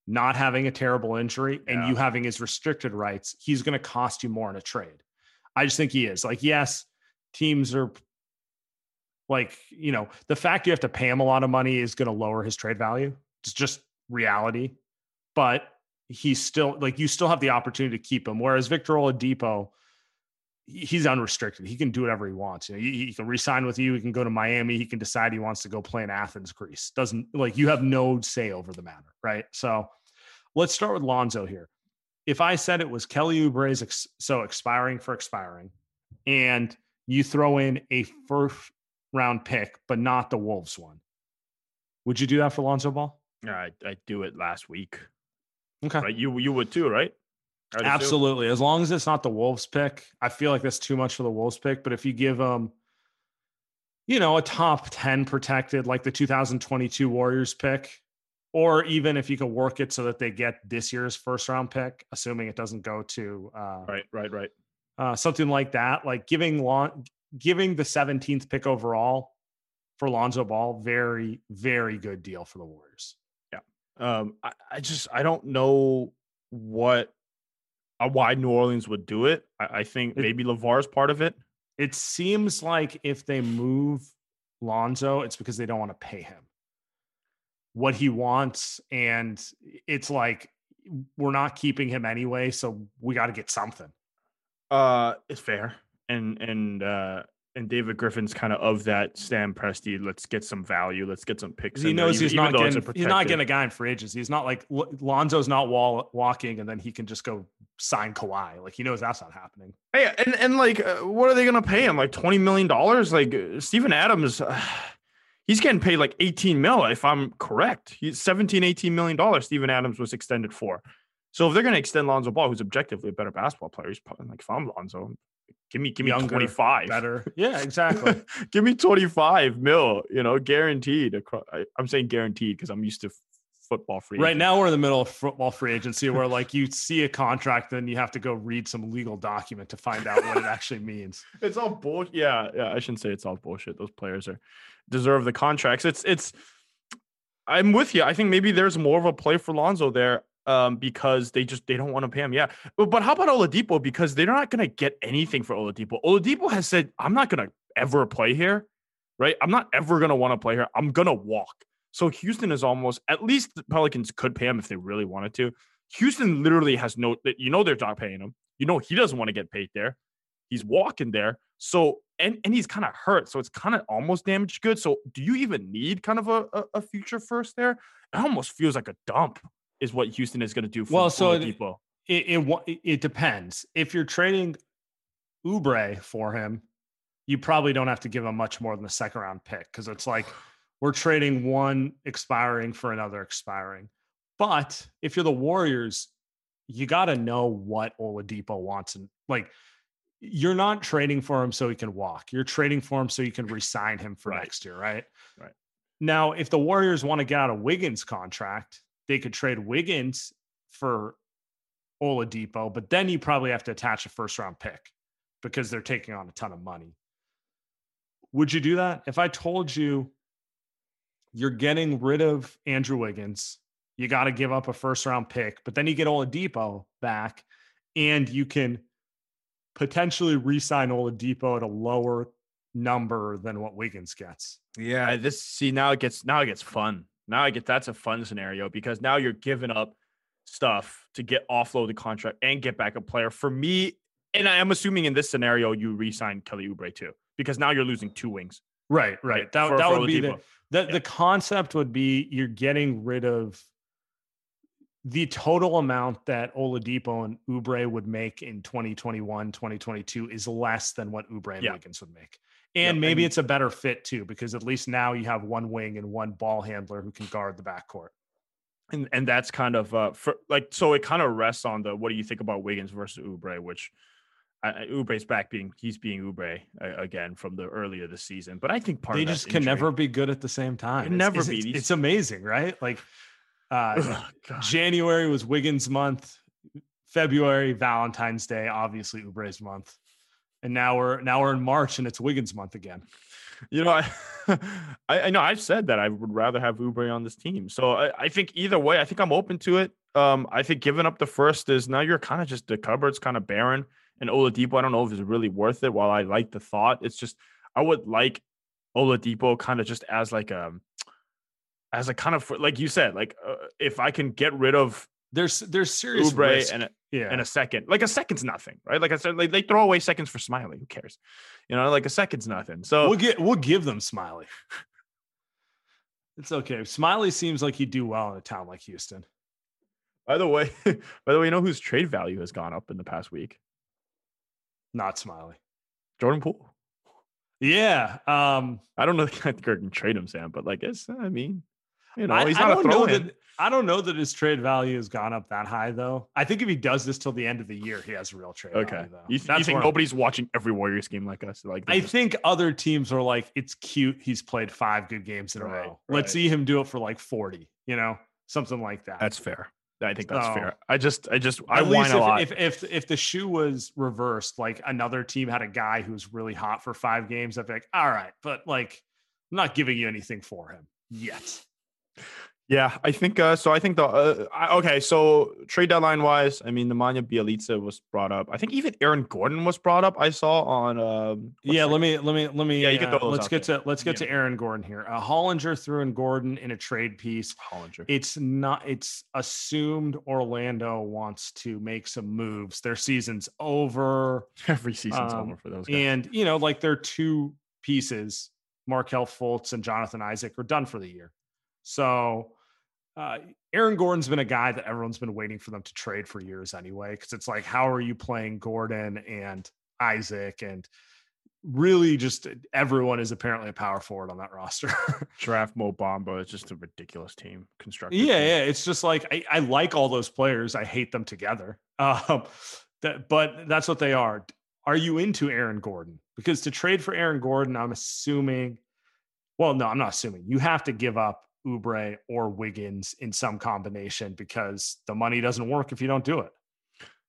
not having a terrible injury, and you having his restricted rights, he's going to cost you more in a trade. I just think he is. Like, yes, teams are like, you know, the fact you have to pay him a lot of money is going to lower his trade value. It's just reality. But he's still like, you still have the opportunity to keep him. Whereas Victor Oladipo, he's unrestricted. He can do whatever he wants. You know, he can re-sign with you. He can go to Miami. He can decide he wants to go play in Athens, Greece. Doesn't like, you have no say over the matter. Right. So let's start with Lonzo here. If I said it was Kelly Oubre's expiring and you throw in a first round pick, but not the Wolves one, would you do that for Lonzo Ball? Yeah, I do it last week. Okay. Right? You would too, right? Absolutely. As long as it's not the Wolves pick. I feel like that's too much for the Wolves pick. But if you give them, a top 10 protected, like the 2022 Warriors pick, or even if you can work it so that they get this year's first round pick, assuming it doesn't go to right. Something like that, like giving the 17th pick overall for Lonzo Ball, very, very good deal for the Warriors. I don't know why New Orleans would do it. I think maybe LeVar's part of it. It seems like if they move Lonzo, it's because they don't want to pay him what he wants. And it's like, we're not keeping him anyway, so we got to get something. It's fair. And David Griffin's kind of that Stan Presti, let's get some value, let's get some picks. He knows he's not getting a guy in free agency. He's not like Lonzo's not walking and then he can just go sign Kawhi. Like, he knows that's not happening. Hey, and like, what are they going to pay him? Like $20 million? Like Steven Adams, he's getting paid like 18 mil, if I'm correct. He's $17-18 million Steven Adams was extended for. So if they're going to extend Lonzo Ball, who's objectively a better basketball player, he's probably like, if I'm Lonzo, Give me younger, 25. Better. Yeah, exactly. Give me 25 mil, guaranteed. I'm saying guaranteed because I'm used to football free. Right now we're in the middle of football free agency where like you see a contract, then you have to go read some legal document to find out what it actually means. It's all bullshit. Yeah. I shouldn't say it's all bullshit. Those players deserve the contracts. I'm with you. I think maybe there's more of a play for Lonzo there. Because they don't want to pay him. Yeah. But how about Oladipo? Because they're not going to get anything for Oladipo. Oladipo has said, I'm not going to ever play here, right? I'm not ever going to want to play here. I'm going to walk. So Houston is almost, at least the Pelicans could pay him if they really wanted to. Houston literally has no, they're not paying him. He doesn't want to get paid there. He's walking there. So, and he's kind of hurt. So it's kind of almost damaged goods. So do you even need kind of a future first there? It almost feels like a dump. Is what Houston is going to do for Oladipo. It depends. If you're trading Oubre for him, you probably don't have to give him much more than a second round pick because it's like we're trading one expiring for another expiring. But if you're the Warriors, you got to know what Oladipo wants. And like, you're not trading for him so he can walk. You're trading for him so you can re-sign him for next year, right? Right. Now, if the Warriors want to get out of Wiggins' contract, they could trade Wiggins for Oladipo, but then you probably have to attach a first-round pick because they're taking on a ton of money. Would you do that? If I told you you're getting rid of Andrew Wiggins, you got to give up a first-round pick, but then you get Oladipo back, and you can potentially re-sign Oladipo at a lower number than what Wiggins gets. Yeah, now it gets fun. Now I get that's a fun scenario because now you're giving up stuff to get offload the contract and get back a player for me. And I am assuming in this scenario, you re-sign Kelly Oubre too, because now you're losing two wings. Right. That would be the concept would be you're getting rid of the total amount that Oladipo and Oubre would make in 2021, 2022 is less than what Oubre and Wiggins would make. And maybe it's a better fit too, because at least now you have one wing and one ball handler who can guard the backcourt. And that's kind of so it kind of rests on the, what do you think about Wiggins versus Oubre, which Oubre's back being Oubre again from the earlier this season. But I think part of that just can never be good at the same time. It's amazing, right? Like January was Wiggins month, February, Valentine's Day, obviously Oubre's month. And now we're in March and it's Wiggins month again. You know, I know I've said that I would rather have Oubre on this team. So I think either way, I think I'm open to it. I think giving up the first is now you're kind of just the cupboard's kind of barren. And Oladipo, I don't know if it's really worth it. While I like the thought, it's just I would like Oladipo kind of just as like as a kind of like you said, like if I can get rid of there's serious Oubre risk. And a second, like a second's nothing, right? Like I said, like, they throw away seconds for Smiley. Who cares? You know, like a second's nothing. So we'll give them Smiley. It's okay. Smiley seems like he'd do well in a town like Houston. By the way, you know whose trade value has gone up in the past week? Not Smiley. Jordan Poole. Yeah. I don't know if I can trade him, Sam, but like it's, I mean, you know, he's not a throw-in. I don't know that his trade value has gone up that high, though. I think if he does this till the end of the year, he has real trade value, though. You think nobody's watching every Warriors game like us? Like I think other teams are like, it's cute. He's played 5 good games in a row. Right. Let's see him do it for like 40, you know, something like that. That's fair. I think that's fair. I whine a lot. If the shoe was reversed, like another team had a guy who was really hot for 5 games, I'd be like, all right, but like, I'm not giving you anything for him yet. Yeah, I think so. I think so trade deadline wise, I mean, Nemanja Bjelica was brought up. I think even Aaron Gordon was brought up. I saw on. Let me. Yeah, you get those. Let's get to Aaron Gordon here. Hollinger threw in Gordon in a trade piece. Hollinger. It's assumed Orlando wants to make some moves. Their season's over. Every season's over for those guys. And you know, like their 2 pieces, Markel Fultz and Jonathan Isaac, are done for the year. So. Aaron Gordon's been a guy that everyone's been waiting for them to trade for years anyway, because it's like, how are you playing Gordon and Isaac? And really just everyone is apparently a power forward on that roster. Draft Mo Bamba. It's just a ridiculous team constructed. Yeah. It's just like, I like all those players. I hate them together. But that's what they are. Are you into Aaron Gordon? Because to trade for Aaron Gordon, I'm not assuming. You have to give up Oubre or Wiggins in some combination because the money doesn't work if you don't do it.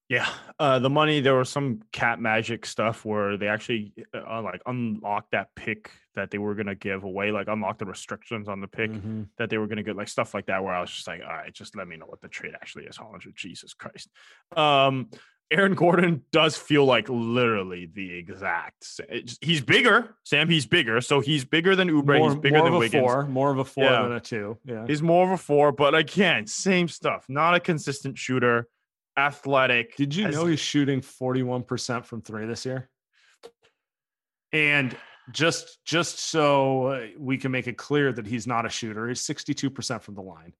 Yeah. The money, there was some cat magic stuff where they actually unlocked that pick that they were going to give away, like unlocked the restrictions on the pick that they were going to get, like stuff like that, where I was just like, all right, just let me know what the trade actually is. Hollinger, Jesus Christ. Aaron Gordon does feel like literally the exact. He's bigger, Sam. He's bigger, so he's bigger than Oubre. He's bigger than Wiggins. 4, more of a 4 than a 2. Yeah, he's more of a 4. But again, same stuff. Not a consistent shooter. Athletic. Did you know he's shooting 41% from 3 this year? And just so we can make it clear that he's not a shooter, he's 62% from the line.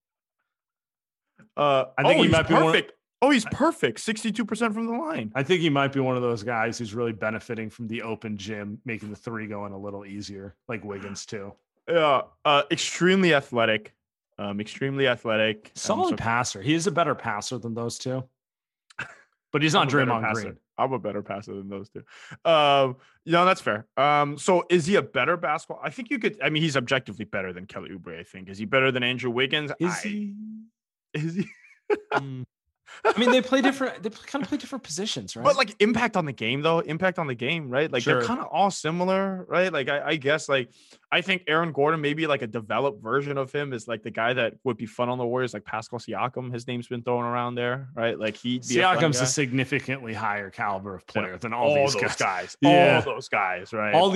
I think he might be perfect. Oh, he's perfect. 62% from the line. I think he might be one of those guys who's really benefiting from the open gym, making the 3 going a little easier, like Wiggins too. Yeah, extremely athletic. Solid passer. He is a better passer than those two. But he's not Draymond Green. I'm a better passer than those two. That's fair. So is he a better basketball? I think you could. I mean, he's objectively better than Kelly Oubre, I think. Is he better than Andrew Wiggins? Is he? I mean, they kind of play different positions, right? But like impact on the game, right? Like They're kind of all similar, right? Like I guess like I think Aaron Gordon, maybe like a developed version of him is like the guy that would be fun on the Warriors, like Pascal Siakam. His name's been thrown around there, right? Like Siakam's a significantly higher caliber of player than all those guys. Yeah. All those guys, right? All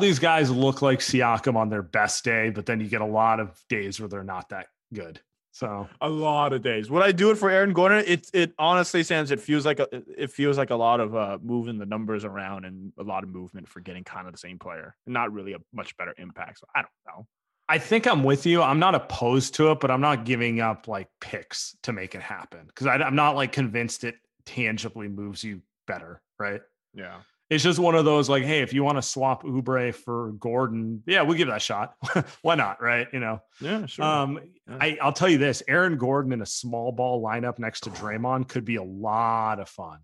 these guys look like Siakam on their best day, but then you get a lot of days where they're not that good. So a lot of days. Would I do it for Aaron Gordon? It honestly, Sam's, it feels like a lot of moving the numbers around and a lot of movement for getting kind of the same player. Not really a much better impact. So I don't know. I think I'm with you. I'm not opposed to it, but I'm not giving up like picks to make it happen because I'm not like convinced it tangibly moves you better. Right. Yeah. It's just one of those like, hey, if you want to swap Oubre for Gordon, yeah, we'll give that a shot. Why not? Right. You know? Yeah, sure. Yeah. I'll tell you this, Aaron Gordon in a small ball lineup next to Draymond could be a lot of fun.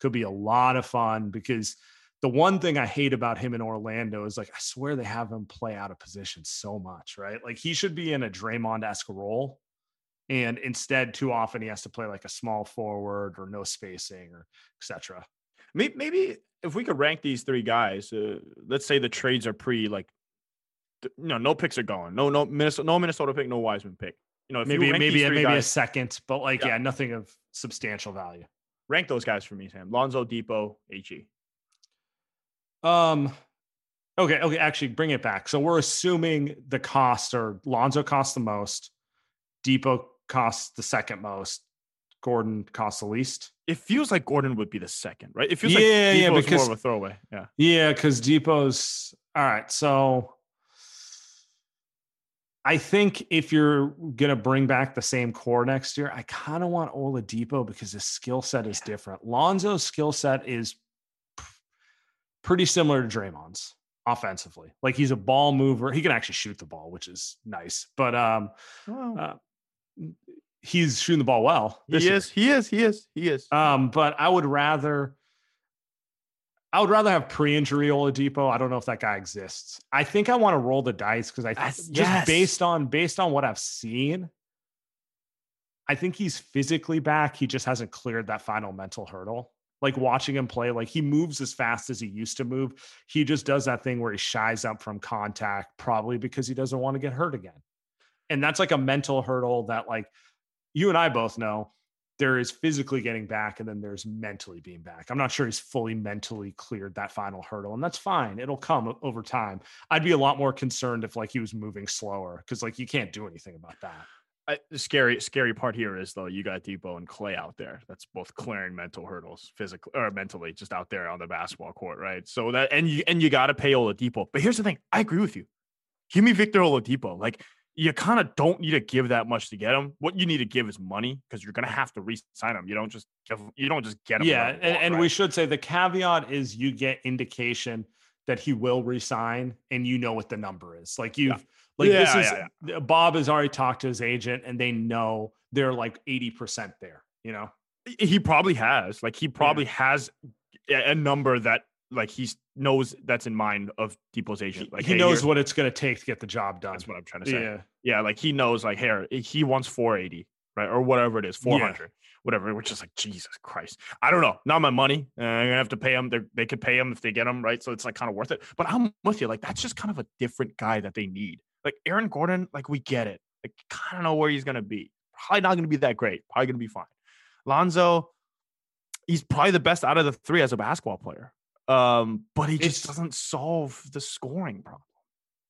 Could be a lot of fun because the one thing I hate about him in Orlando is like, I swear they have him play out of position so much, right? Like he should be in a Draymond-esque role. And instead too often he has to play like a small forward or no spacing or et cetera. Maybe if we could rank these three guys, let's say the trades are no picks are going. No Minnesota pick, no Wiseman pick. You know, if maybe guys, a second, but like, yeah, nothing of substantial value. Rank those guys for me, Sam. Lonzo, Depot, HE. Okay. Actually bring it back. So we're assuming the costs are Lonzo costs the most. Depot costs the second most. Gordon costs the least. It feels like Gordon would be the second, right? It feels like Depot's more of a throwaway. Yeah, because Depot's – all right, so I think if you're going to bring back the same core next year, I kind of want Oladipo because his skill set is different. Lonzo's skill set is pretty similar to Draymond's offensively. Like he's a ball mover. He can actually shoot the ball, which is nice. But he's shooting the ball well. He is. But I would rather have pre-injury Oladipo. I don't know if that guy exists. I think I want to roll the dice because I think based on what I've seen, I think he's physically back. He just hasn't cleared that final mental hurdle. Like watching him play, like he moves as fast as he used to move. He just does that thing where he shies up from contact, probably because he doesn't want to get hurt again. And that's like a mental hurdle that like, you and I both know there is physically getting back and then there's mentally being back. I'm not sure he's fully mentally cleared that final hurdle, and that's fine. It'll come over time. I'd be a lot more concerned if like he was moving slower because like you can't do anything about that. The scary part here is though, you got Depot and Clay out there. That's both clearing mental hurdles physically or mentally just out there on the basketball court, right? So that, and you got to pay Oladipo. But here's the thing. I agree with you. Give me Victor Oladipo. Like, you kind of don't need to give that much to get him. What you need to give is money because you're going to have to re-sign him. You don't just get him. Yeah, and we should say the caveat is you get indication that he will re-sign, and you know what the number is. Like Bob has already talked to his agent, and they know they're like 80% there. You know, he probably has a number that like he's knows that's in mind of Depot's agent. Like he knows what it's going to take to get the job done. That's what I'm trying to say. Yeah. Like he knows like, here, he wants 480, right? Or whatever it is, 400, whatever. Which is like, Jesus Christ. I don't know. Not my money. I'm going to have to pay him. They could pay him if they get him. Right. So it's like kind of worth it, but I'm with you. Like, that's just kind of a different guy that they need. Like Aaron Gordon, like we get it. Like kind of know where he's going to be. Probably not going to be that great. Probably going to be fine. Lonzo, he's probably the best out of the three as a basketball player. But he just doesn't solve the scoring problem.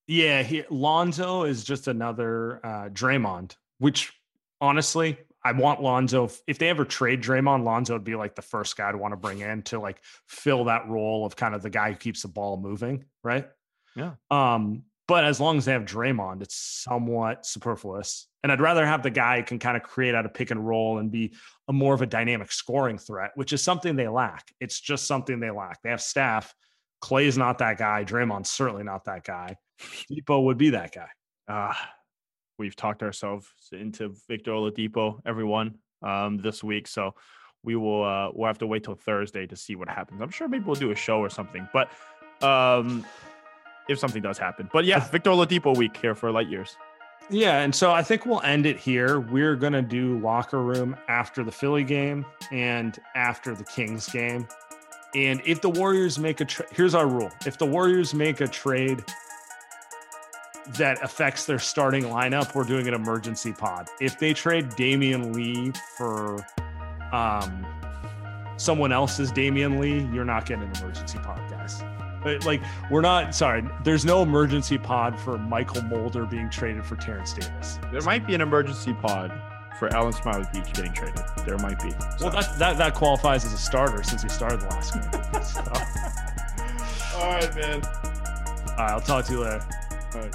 Yeah, Lonzo is just another Draymond, which honestly, I want Lonzo. If they ever trade Draymond, Lonzo would be like the first guy I'd want to bring in to like fill that role of kind of the guy who keeps the ball moving, right? Yeah. But as long as they have Draymond, it's somewhat superfluous. And I'd rather have the guy who can kind of create out a pick and roll and be a more of a dynamic scoring threat, which is something they lack. It's just something they lack. They have staff. Clay's not that guy. Draymond's certainly not that guy. Depot would be that guy. We've talked ourselves into Victor Oladipo, everyone, this week. So we will we'll have to wait till Thursday to see what happens. I'm sure maybe we'll do a show or something. But if something does happen. But yeah, Victor Oladipo week here for Light Years. Yeah, and so I think we'll end it here. We're going to do locker room after the Philly game and after the Kings game. And if the Warriors make a trade, here's our rule. If the Warriors make a trade that affects their starting lineup, we're doing an emergency pod. If they trade Damian Lee for someone else's Damian Lee, you're not getting an emergency pod, guys. Like, we're not, sorry, there's no emergency pod for Michael Mulder being traded for Terrence Davis. There might be an emergency pod for Alen Smailagić getting traded. There might be. So. Well, that qualifies as a starter since he started the last game. So. All right, man. All right, I'll talk to you later. All right.